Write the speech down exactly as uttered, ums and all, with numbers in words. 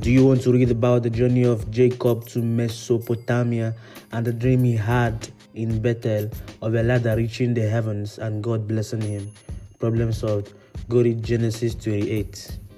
Do you want to read about the journey of Jacob to Mesopotamia and the dream he had in Bethel of a ladder reaching the heavens and God blessing him? Problem solved. Go read Genesis twenty-eight.